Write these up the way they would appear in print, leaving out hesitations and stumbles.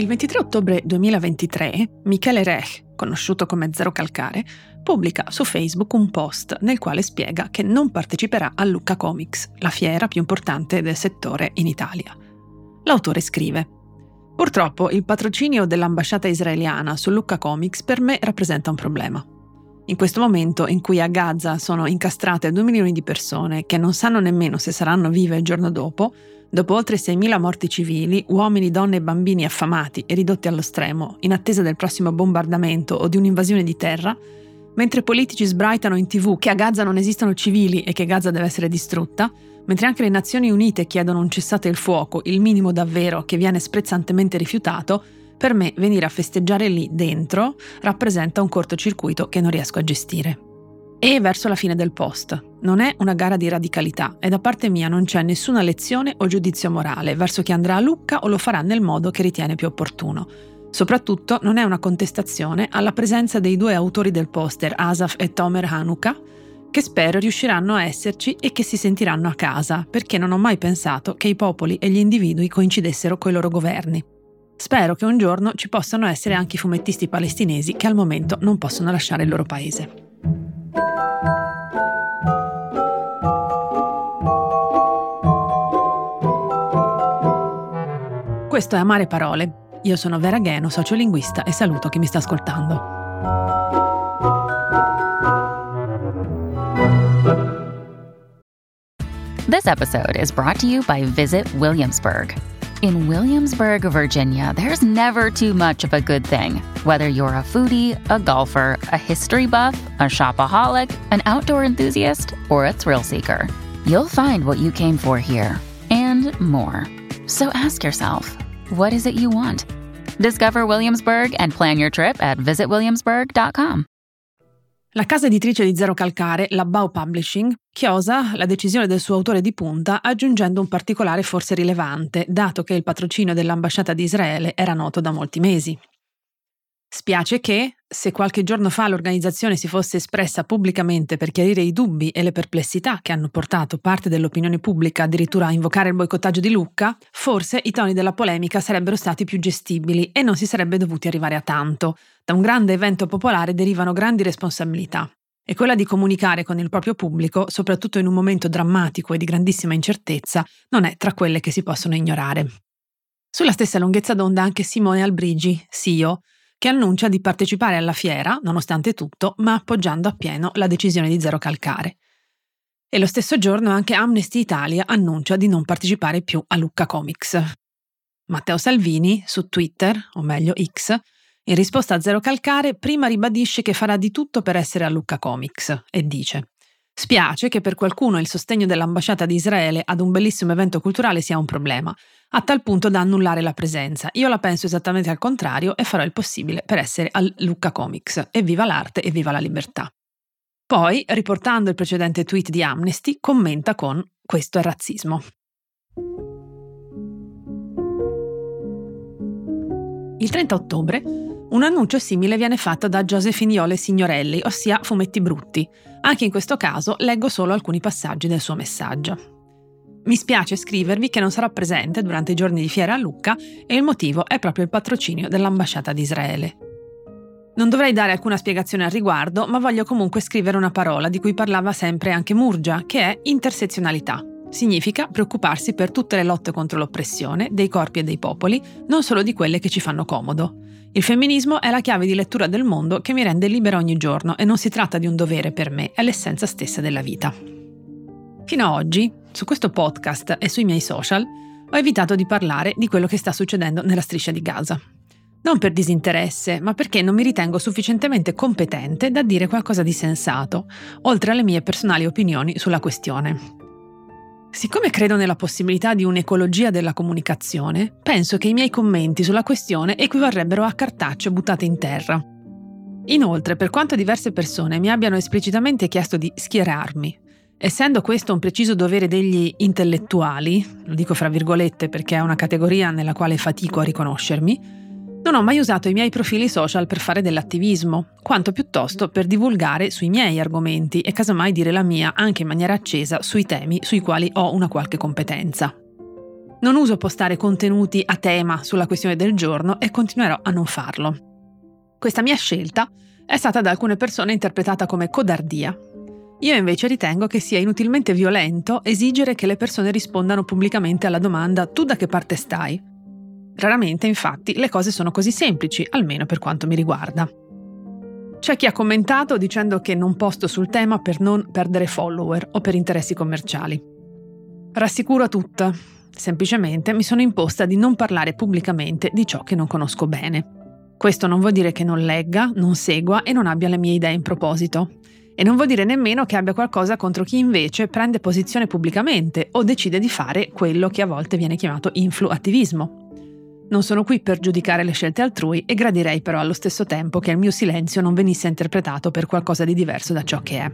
Il 23 ottobre 2023, Michele Rech, conosciuto come Zero Calcare, pubblica su Facebook un post nel quale spiega che non parteciperà a Lucca Comics, la fiera più importante del settore in Italia. L'autore scrive: «Purtroppo il patrocinio dell'ambasciata israeliana su Lucca Comics per me rappresenta un problema. In questo momento in cui a Gaza sono incastrate 2 milioni di persone che non sanno nemmeno se saranno vive il giorno dopo oltre 6.000 morti civili, uomini, donne e bambini affamati e ridotti allo stremo, in attesa del prossimo bombardamento o di un'invasione di terra, mentre politici sbraitano in TV che a Gaza non esistono civili e che Gaza deve essere distrutta, mentre anche le Nazioni Unite chiedono un cessate il fuoco, il minimo davvero, che viene sprezzantemente rifiutato, per me venire a festeggiare lì dentro rappresenta un cortocircuito che non riesco a gestire». E verso la fine del post: «Non è una gara di radicalità e da parte mia non c'è nessuna lezione o giudizio morale verso chi andrà a Lucca o lo farà nel modo che ritiene più opportuno. Soprattutto non è una contestazione alla presenza dei 2 autori del poster, Asaf e Tomer Hanuka, che spero riusciranno a esserci e che si sentiranno a casa, perché non ho mai pensato che i popoli e gli individui coincidessero coi loro governi. Spero che un giorno ci possano essere anche i fumettisti palestinesi che al momento non possono lasciare il loro paese». Questo è Amare Parole. Io sono Vera Gheno, sociolinguista, e saluto chi mi sta ascoltando. This episode is brought to you by Visit Williamsburg. In Williamsburg, Virginia, there's never too much of a good thing. Whether you're a foodie, a golfer, a history buff, a shopaholic, an outdoor enthusiast, or a thrill seeker, you'll find what you came for here and more. So ask yourself, what is it you want? Discover Williamsburg and plan your trip at visitwilliamsburg.com. La casa editrice di Zero Calcare, la BAO Publishing, chiosa la decisione del suo autore di punta aggiungendo un particolare forse rilevante, dato che il patrocinio dell'ambasciata di Israele era noto da molti mesi. Spiace che, se qualche giorno fa l'organizzazione si fosse espressa pubblicamente per chiarire i dubbi e le perplessità che hanno portato parte dell'opinione pubblica addirittura a invocare il boicottaggio di Lucca, forse i toni della polemica sarebbero stati più gestibili e non si sarebbe dovuti arrivare a tanto. Da un grande evento popolare derivano grandi responsabilità, e quella di comunicare con il proprio pubblico, soprattutto in un momento drammatico e di grandissima incertezza, non è tra quelle che si possono ignorare. Sulla stessa lunghezza d'onda anche Simone Albriggi, Sio, che annuncia di partecipare alla fiera, nonostante tutto, ma appoggiando appieno la decisione di Zero Calcare. E lo stesso giorno anche Amnesty Italia annuncia di non partecipare più a Lucca Comics. Matteo Salvini, su Twitter, o meglio X, in risposta a Zero Calcare, prima ribadisce che farà di tutto per essere a Lucca Comics e dice: «Spiace che per qualcuno il sostegno dell'ambasciata di Israele ad un bellissimo evento culturale sia un problema, a tal punto da annullare la presenza. Io la penso esattamente al contrario e farò il possibile per essere al Lucca Comics. Evviva l'arte e viva la libertà». Poi, riportando il precedente tweet di Amnesty, commenta con: «Questo è razzismo». Il 30 ottobre un annuncio simile viene fatto da Josephine Yole Signorelli, ossia Fumettibrutti. Anche in questo caso leggo solo alcuni passaggi del suo messaggio. «Mi spiace scrivervi che non sarò presente durante i giorni di fiera a Lucca e il motivo è proprio il patrocinio dell'ambasciata di Israele. Non dovrei dare alcuna spiegazione al riguardo, ma voglio comunque scrivere una parola di cui parlava sempre anche Murgia, che è intersezionalità. Significa preoccuparsi per tutte le lotte contro l'oppressione, dei corpi e dei popoli, non solo di quelle che ci fanno comodo. Il femminismo è la chiave di lettura del mondo che mi rende libera ogni giorno e non si tratta di un dovere per me, è l'essenza stessa della vita». Fino a oggi, su questo podcast e sui miei social, ho evitato di parlare di quello che sta succedendo nella striscia di Gaza. Non per disinteresse, ma perché non mi ritengo sufficientemente competente da dire qualcosa di sensato, oltre alle mie personali opinioni sulla questione. Siccome credo nella possibilità di un'ecologia della comunicazione, penso che i miei commenti sulla questione equivarrebbero a cartacce buttate in terra. Inoltre, per quanto diverse persone mi abbiano esplicitamente chiesto di schierarmi, essendo questo un preciso dovere degli intellettuali, lo dico fra virgolette perché è una categoria nella quale fatico a riconoscermi, non ho mai usato i miei profili social per fare dell'attivismo, quanto piuttosto per divulgare sui miei argomenti e casomai dire la mia anche in maniera accesa sui temi sui quali ho una qualche competenza. Non uso postare contenuti a tema sulla questione del giorno e continuerò a non farlo. Questa mia scelta è stata da alcune persone interpretata come codardia. Io invece ritengo che sia inutilmente violento esigere che le persone rispondano pubblicamente alla domanda «Tu da che parte stai?». Raramente, infatti, le cose sono così semplici, almeno per quanto mi riguarda. C'è chi ha commentato dicendo che non posto sul tema per non perdere follower o per interessi commerciali. Rassicuro a tutta. Semplicemente mi sono imposta di non parlare pubblicamente di ciò che non conosco bene. Questo non vuol dire che non legga, non segua e non abbia le mie idee in proposito. E non vuol dire nemmeno che abbia qualcosa contro chi invece prende posizione pubblicamente o decide di fare quello che a volte viene chiamato influattivismo. Non sono qui per giudicare le scelte altrui e gradirei però allo stesso tempo che il mio silenzio non venisse interpretato per qualcosa di diverso da ciò che è.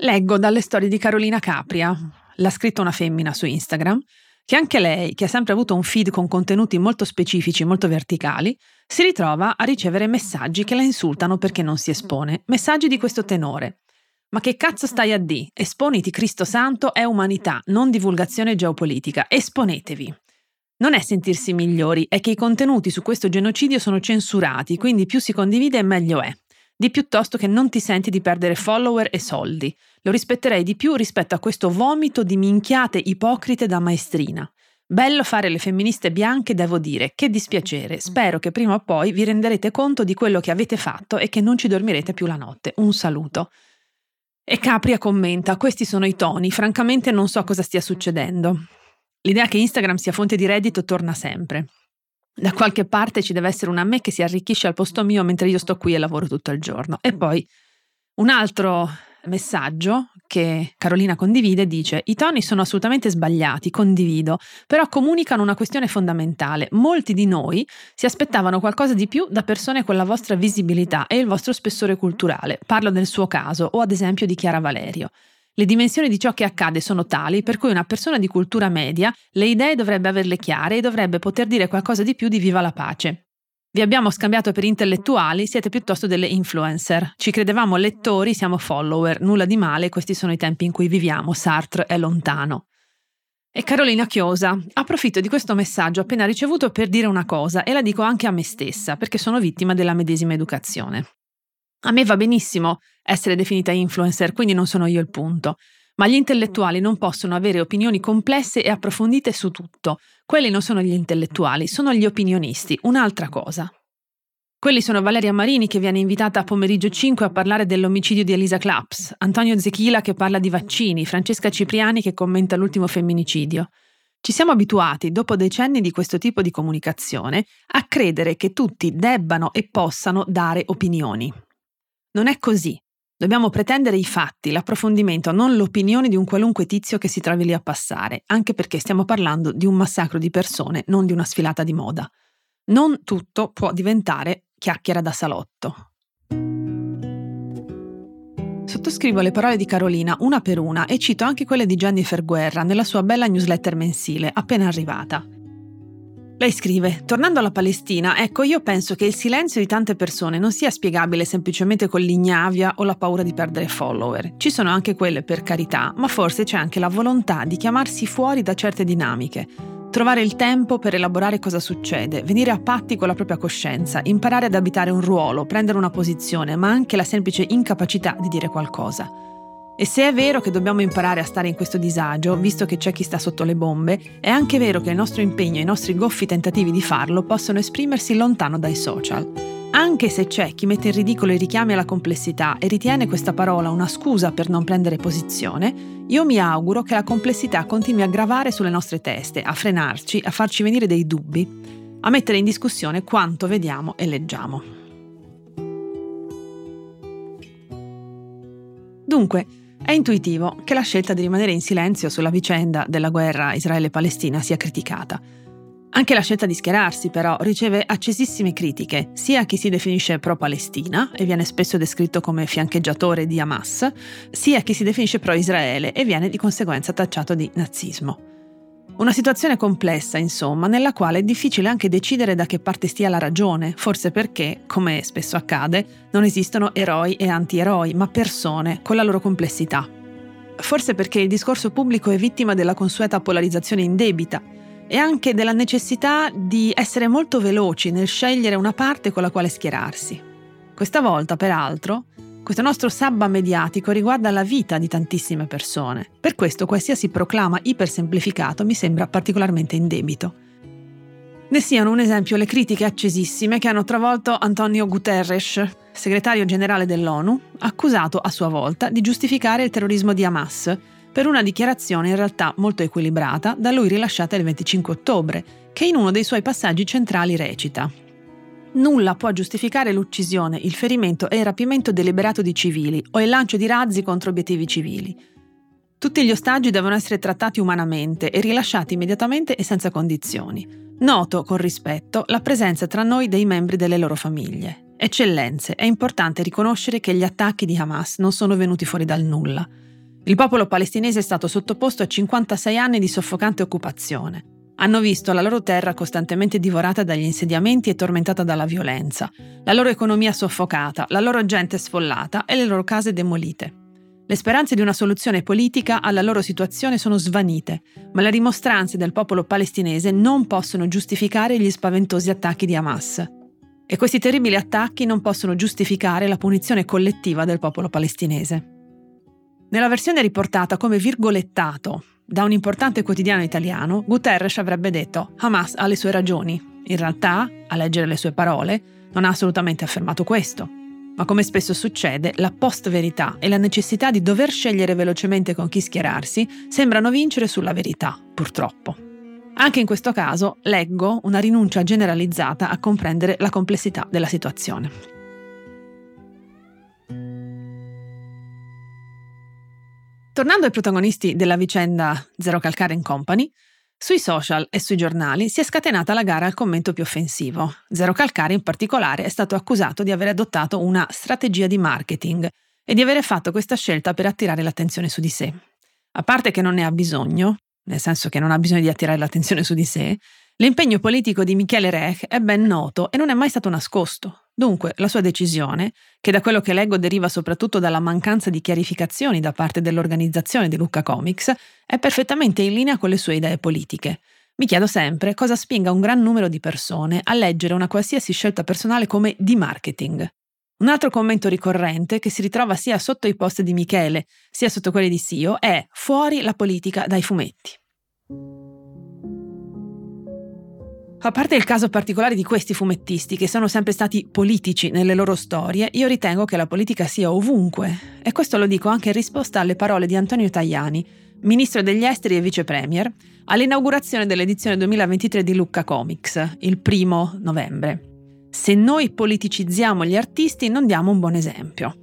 Leggo dalle storie di Carolina Capria, l'ha scritta una femmina su Instagram, che anche lei, che ha sempre avuto un feed con contenuti molto specifici, molto verticali, si ritrova a ricevere messaggi che la insultano perché non si espone, messaggi di questo tenore. Ma che cazzo stai a dì? Esponiti, Cristo Santo, è umanità, non divulgazione geopolitica. Esponetevi. Non è sentirsi migliori, è che i contenuti su questo genocidio sono censurati, quindi più si condivide meglio è. Di piuttosto che non ti senti di perdere follower e soldi. Lo rispetterei di più rispetto a questo vomito di minchiate ipocrite da maestrina. Bello fare le femministe bianche, devo dire, che dispiacere. Spero che prima o poi vi renderete conto di quello che avete fatto e che non ci dormirete più la notte. Un saluto. E Capria commenta, questi sono i toni, francamente non so cosa stia succedendo. L'idea che Instagram sia fonte di reddito torna sempre. Da qualche parte ci deve essere una me che si arricchisce al posto mio mentre io sto qui e lavoro tutto il giorno. E poi un altro messaggio che Carolina condivide dice, i toni sono assolutamente sbagliati, condivido, però comunicano una questione fondamentale. Molti di noi si aspettavano qualcosa di più da persone con la vostra visibilità e il vostro spessore culturale. Parlo del suo caso o ad esempio di Chiara Valerio. Le dimensioni di ciò che accade sono tali per cui una persona di cultura media le idee dovrebbe averle chiare e dovrebbe poter dire qualcosa di più di viva la pace. Vi abbiamo scambiato per intellettuali, siete piuttosto delle influencer. Ci credevamo lettori, siamo follower, nulla di male, questi sono i tempi in cui viviamo, Sartre è lontano. E Carolina Chiosa, approfitto di questo messaggio appena ricevuto per dire una cosa e la dico anche a me stessa, perché sono vittima della medesima educazione. A me va benissimo essere definita influencer, quindi non sono io il punto. Ma gli intellettuali non possono avere opinioni complesse e approfondite su tutto. Quelli non sono gli intellettuali, sono gli opinionisti, un'altra cosa. Quelli sono Valeria Marini che viene invitata a pomeriggio 5 a parlare dell'omicidio di Elisa Claps, Antonio Zecchilla che parla di vaccini, Francesca Cipriani che commenta l'ultimo femminicidio. Ci siamo abituati, dopo decenni di questo tipo di comunicazione, a credere che tutti debbano e possano dare opinioni. Non è così. Dobbiamo pretendere i fatti, l'approfondimento, non l'opinione di un qualunque tizio che si trovi lì a passare, anche perché stiamo parlando di un massacro di persone, non di una sfilata di moda. Non tutto può diventare chiacchiera da salotto. Sottoscrivo le parole di Carolina una per una e cito anche quelle di Jennifer Guerra nella sua bella newsletter mensile, appena arrivata. Lei scrive, tornando alla Palestina, ecco io penso che il silenzio di tante persone non sia spiegabile semplicemente con l'ignavia o la paura di perdere follower. Ci sono anche quelle per carità, ma forse c'è anche la volontà di chiamarsi fuori da certe dinamiche, trovare il tempo per elaborare cosa succede, venire a patti con la propria coscienza, imparare ad abitare un ruolo, prendere una posizione, ma anche la semplice incapacità di dire qualcosa. E se è vero che dobbiamo imparare a stare in questo disagio, visto che c'è chi sta sotto le bombe, è anche vero che il nostro impegno e i nostri goffi tentativi di farlo possono esprimersi lontano dai social. Anche se c'è chi mette in ridicolo i richiami alla complessità e ritiene questa parola una scusa per non prendere posizione, io mi auguro che la complessità continui a gravare sulle nostre teste, a frenarci, a farci venire dei dubbi, a mettere in discussione quanto vediamo e leggiamo. Dunque, è intuitivo che la scelta di rimanere in silenzio sulla vicenda della guerra Israele-Palestina sia criticata. Anche la scelta di schierarsi, però, riceve accesissime critiche, sia a chi si definisce pro-Palestina e viene spesso descritto come fiancheggiatore di Hamas, sia a chi si definisce pro-Israele e viene di conseguenza tacciato di nazismo. Una situazione complessa, insomma, nella quale è difficile anche decidere da che parte stia la ragione, forse perché, come spesso accade, non esistono eroi e antieroi, ma persone con la loro complessità. forse perché il discorso pubblico è vittima della consueta polarizzazione indebita e anche della necessità di essere molto veloci nel scegliere una parte con la quale schierarsi. Questa volta, peraltro, questo nostro sabba mediatico riguarda la vita di tantissime persone. Per questo qualsiasi proclama ipersemplificato mi sembra particolarmente indebito. Ne siano un esempio le critiche accesissime che hanno travolto Antonio Guterres, segretario generale dell'ONU, accusato a sua volta di giustificare il terrorismo di Hamas per una dichiarazione in realtà molto equilibrata da lui rilasciata il 25 ottobre, che in uno dei suoi passaggi centrali recita: «Nulla può giustificare l'uccisione, il ferimento e il rapimento deliberato di civili o il lancio di razzi contro obiettivi civili. Tutti gli ostaggi devono essere trattati umanamente e rilasciati immediatamente e senza condizioni. Noto, con rispetto, la presenza tra noi dei membri delle loro famiglie. Eccellenze, è importante riconoscere che gli attacchi di Hamas non sono venuti fuori dal nulla. Il popolo palestinese è stato sottoposto a 56 anni di soffocante occupazione. Hanno visto la loro terra costantemente divorata dagli insediamenti e tormentata dalla violenza, la loro economia soffocata, la loro gente sfollata e le loro case demolite. Le speranze di una soluzione politica alla loro situazione sono svanite, ma le rimostranze del popolo palestinese non possono giustificare gli spaventosi attacchi di Hamas. E questi terribili attacchi non possono giustificare la punizione collettiva del popolo palestinese». Nella versione riportata come virgolettato da un importante quotidiano italiano, Guterres avrebbe detto: «Hamas ha le sue ragioni». In realtà, a leggere le sue parole, non ha assolutamente affermato questo. Ma come spesso succede, la post-verità e la necessità di dover scegliere velocemente con chi schierarsi sembrano vincere sulla verità, purtroppo. Anche in questo caso leggo una rinuncia generalizzata a comprendere la complessità della situazione. Tornando ai protagonisti della vicenda Zero Calcare and Company, sui social e sui giornali si è scatenata la gara al commento più offensivo. Zero Calcare in particolare è stato accusato di aver adottato una strategia di marketing e di avere fatto questa scelta per attirare l'attenzione su di sé. A parte che non ne ha bisogno, nel senso che non ha bisogno di attirare l'attenzione su di sé, l'impegno politico di Michele Rech è ben noto e non è mai stato nascosto. Dunque, la sua decisione, che da quello che leggo deriva soprattutto dalla mancanza di chiarificazioni da parte dell'organizzazione di Lucca Comics, è perfettamente in linea con le sue idee politiche. Mi chiedo sempre cosa spinga un gran numero di persone a leggere una qualsiasi scelta personale come di marketing. Un altro commento ricorrente che si ritrova sia sotto i post di Michele, sia sotto quelli di Sio, è: «Fuori la politica dai fumetti». A parte il caso particolare di questi fumettisti, che sono sempre stati politici nelle loro storie, io ritengo che la politica sia ovunque. E questo lo dico anche in risposta alle parole di Antonio Tajani, ministro degli esteri e vice premier, all'inaugurazione dell'edizione 2023 di Lucca Comics, il 1 novembre. «Se noi politicizziamo gli artisti non diamo un buon esempio».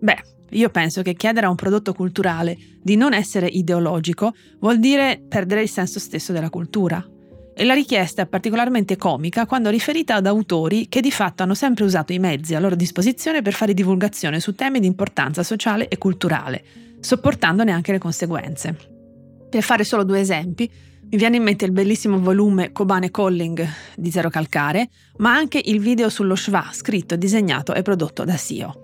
Beh, io penso che chiedere a un prodotto culturale di non essere ideologico vuol dire perdere il senso stesso della cultura. E la richiesta è particolarmente comica quando riferita ad autori che di fatto hanno sempre usato i mezzi a loro disposizione per fare divulgazione su temi di importanza sociale e culturale, sopportandone anche le conseguenze. Per fare solo 2 esempi, mi viene in mente il bellissimo volume Kobane Calling di Zero Calcare, ma anche il video sullo Schwa, scritto, disegnato e prodotto da Sio.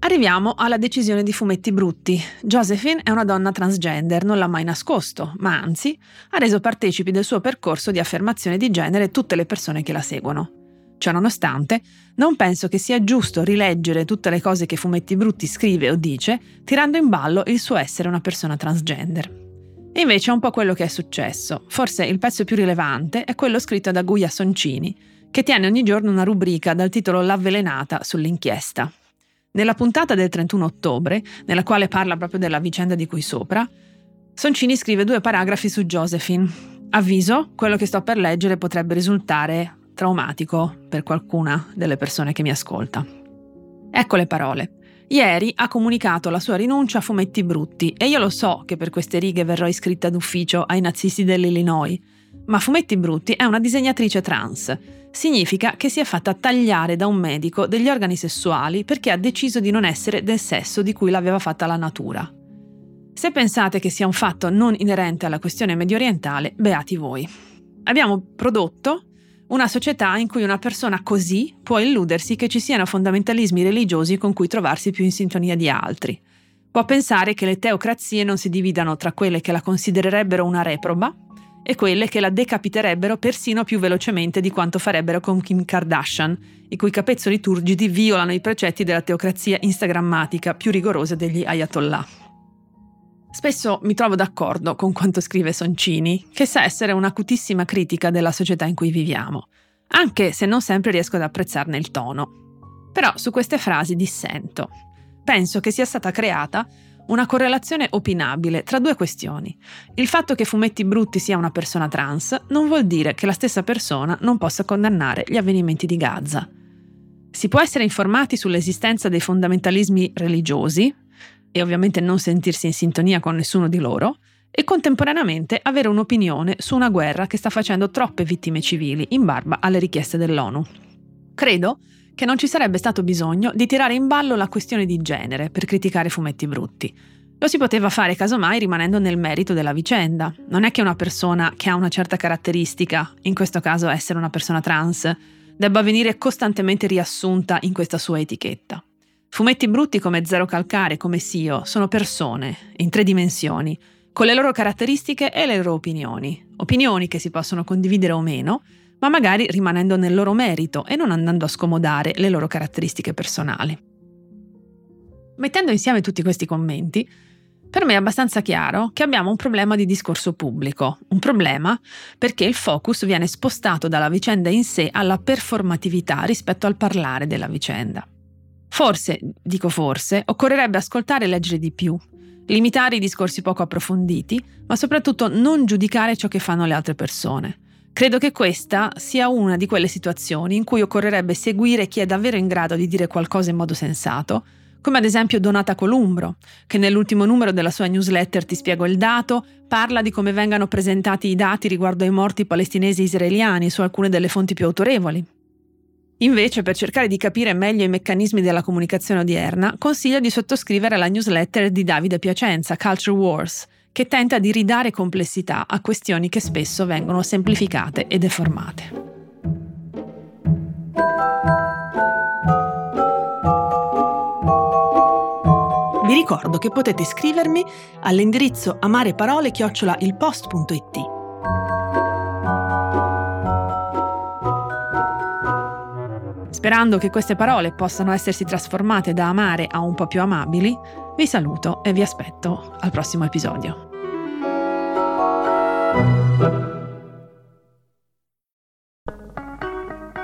Arriviamo alla decisione di Fumettibrutti. Josephine è una donna transgender, non l'ha mai nascosto, ma anzi ha reso partecipi del suo percorso di affermazione di genere tutte le persone che la seguono. Ciononostante, non penso che sia giusto rileggere tutte le cose che Fumettibrutti scrive o dice, tirando in ballo il suo essere una persona transgender. E invece è un po' quello che è successo. Forse il pezzo più rilevante è quello scritto da Guia Soncini, che tiene ogni giorno una rubrica dal titolo L'avvelenata sull'inchiesta. Nella puntata del 31 ottobre, nella quale parla proprio della vicenda di cui sopra, Soncini scrive 2 paragrafi su Josephine. Avviso, quello che sto per leggere potrebbe risultare traumatico per qualcuna delle persone che mi ascolta. Ecco le parole. Ieri ha comunicato la sua rinuncia a Fumettibrutti e io lo so che per queste righe verrò iscritta d'ufficio ai nazisti dell'Illinois. Ma Fumettibrutti è una disegnatrice trans. Significa che si è fatta tagliare da un medico degli organi sessuali perché ha deciso di non essere del sesso di cui l'aveva fatta la natura. Se pensate che sia un fatto non inerente alla questione mediorientale, beati voi. Abbiamo prodotto una società in cui una persona così può illudersi che ci siano fondamentalismi religiosi con cui trovarsi più in sintonia di altri. può pensare che le teocrazie non si dividano tra quelle che la considererebbero una reproba e quelle che la decapiterebbero persino più velocemente di quanto farebbero con Kim Kardashian, i cui capezzoli turgidi violano i precetti della teocrazia instagrammatica più rigorosa degli ayatollah. Spesso mi trovo d'accordo con quanto scrive Soncini, che sa essere un'acutissima critica della società in cui viviamo, anche se non sempre riesco ad apprezzarne il tono. Però su queste frasi dissento. Penso che sia stata creata una correlazione opinabile tra due questioni. Il fatto che Fumettibrutti sia una persona trans non vuol dire che la stessa persona non possa condannare gli avvenimenti di Gaza. Si può essere informati sull'esistenza dei fondamentalismi religiosi e ovviamente non sentirsi in sintonia con nessuno di loro e contemporaneamente avere un'opinione su una guerra che sta facendo troppe vittime civili in barba alle richieste dell'ONU. Credo che non ci sarebbe stato bisogno di tirare in ballo la questione di genere per criticare Fumettibrutti. Lo si poteva fare casomai rimanendo nel merito della vicenda. Non è che una persona che ha una certa caratteristica, in questo caso essere una persona trans, debba venire costantemente riassunta in questa sua etichetta. Fumettibrutti come Zero Calcare, come Sio, sono persone in tre dimensioni, con le loro caratteristiche e le loro opinioni. Opinioni che si possono condividere o meno, ma magari rimanendo nel loro merito e non andando a scomodare le loro caratteristiche personali. Mettendo insieme tutti questi commenti, per me è abbastanza chiaro che abbiamo un problema di discorso pubblico, un problema perché il focus viene spostato dalla vicenda in sé alla performatività rispetto al parlare della vicenda. Forse, dico forse, occorrerebbe ascoltare e leggere di più, limitare i discorsi poco approfonditi, ma soprattutto non giudicare ciò che fanno le altre persone. Credo che questa sia una di quelle situazioni in cui occorrerebbe seguire chi è davvero in grado di dire qualcosa in modo sensato, come ad esempio Donata Columbro, che nell'ultimo numero della sua newsletter Ti spiego il dato, parla di come vengano presentati i dati riguardo ai morti palestinesi e israeliani su alcune delle fonti più autorevoli. Invece, per cercare di capire meglio i meccanismi della comunicazione odierna, consiglio di sottoscrivere la newsletter di Davide Piacenza, Culture Wars, che tenta di ridare complessità a questioni che spesso vengono semplificate e deformate. Vi ricordo che potete scrivermi all'indirizzo amareparole@ilpost.it. Sperando che queste parole possano essersi trasformate da amare a un po' più amabili, vi saluto e vi aspetto al prossimo episodio.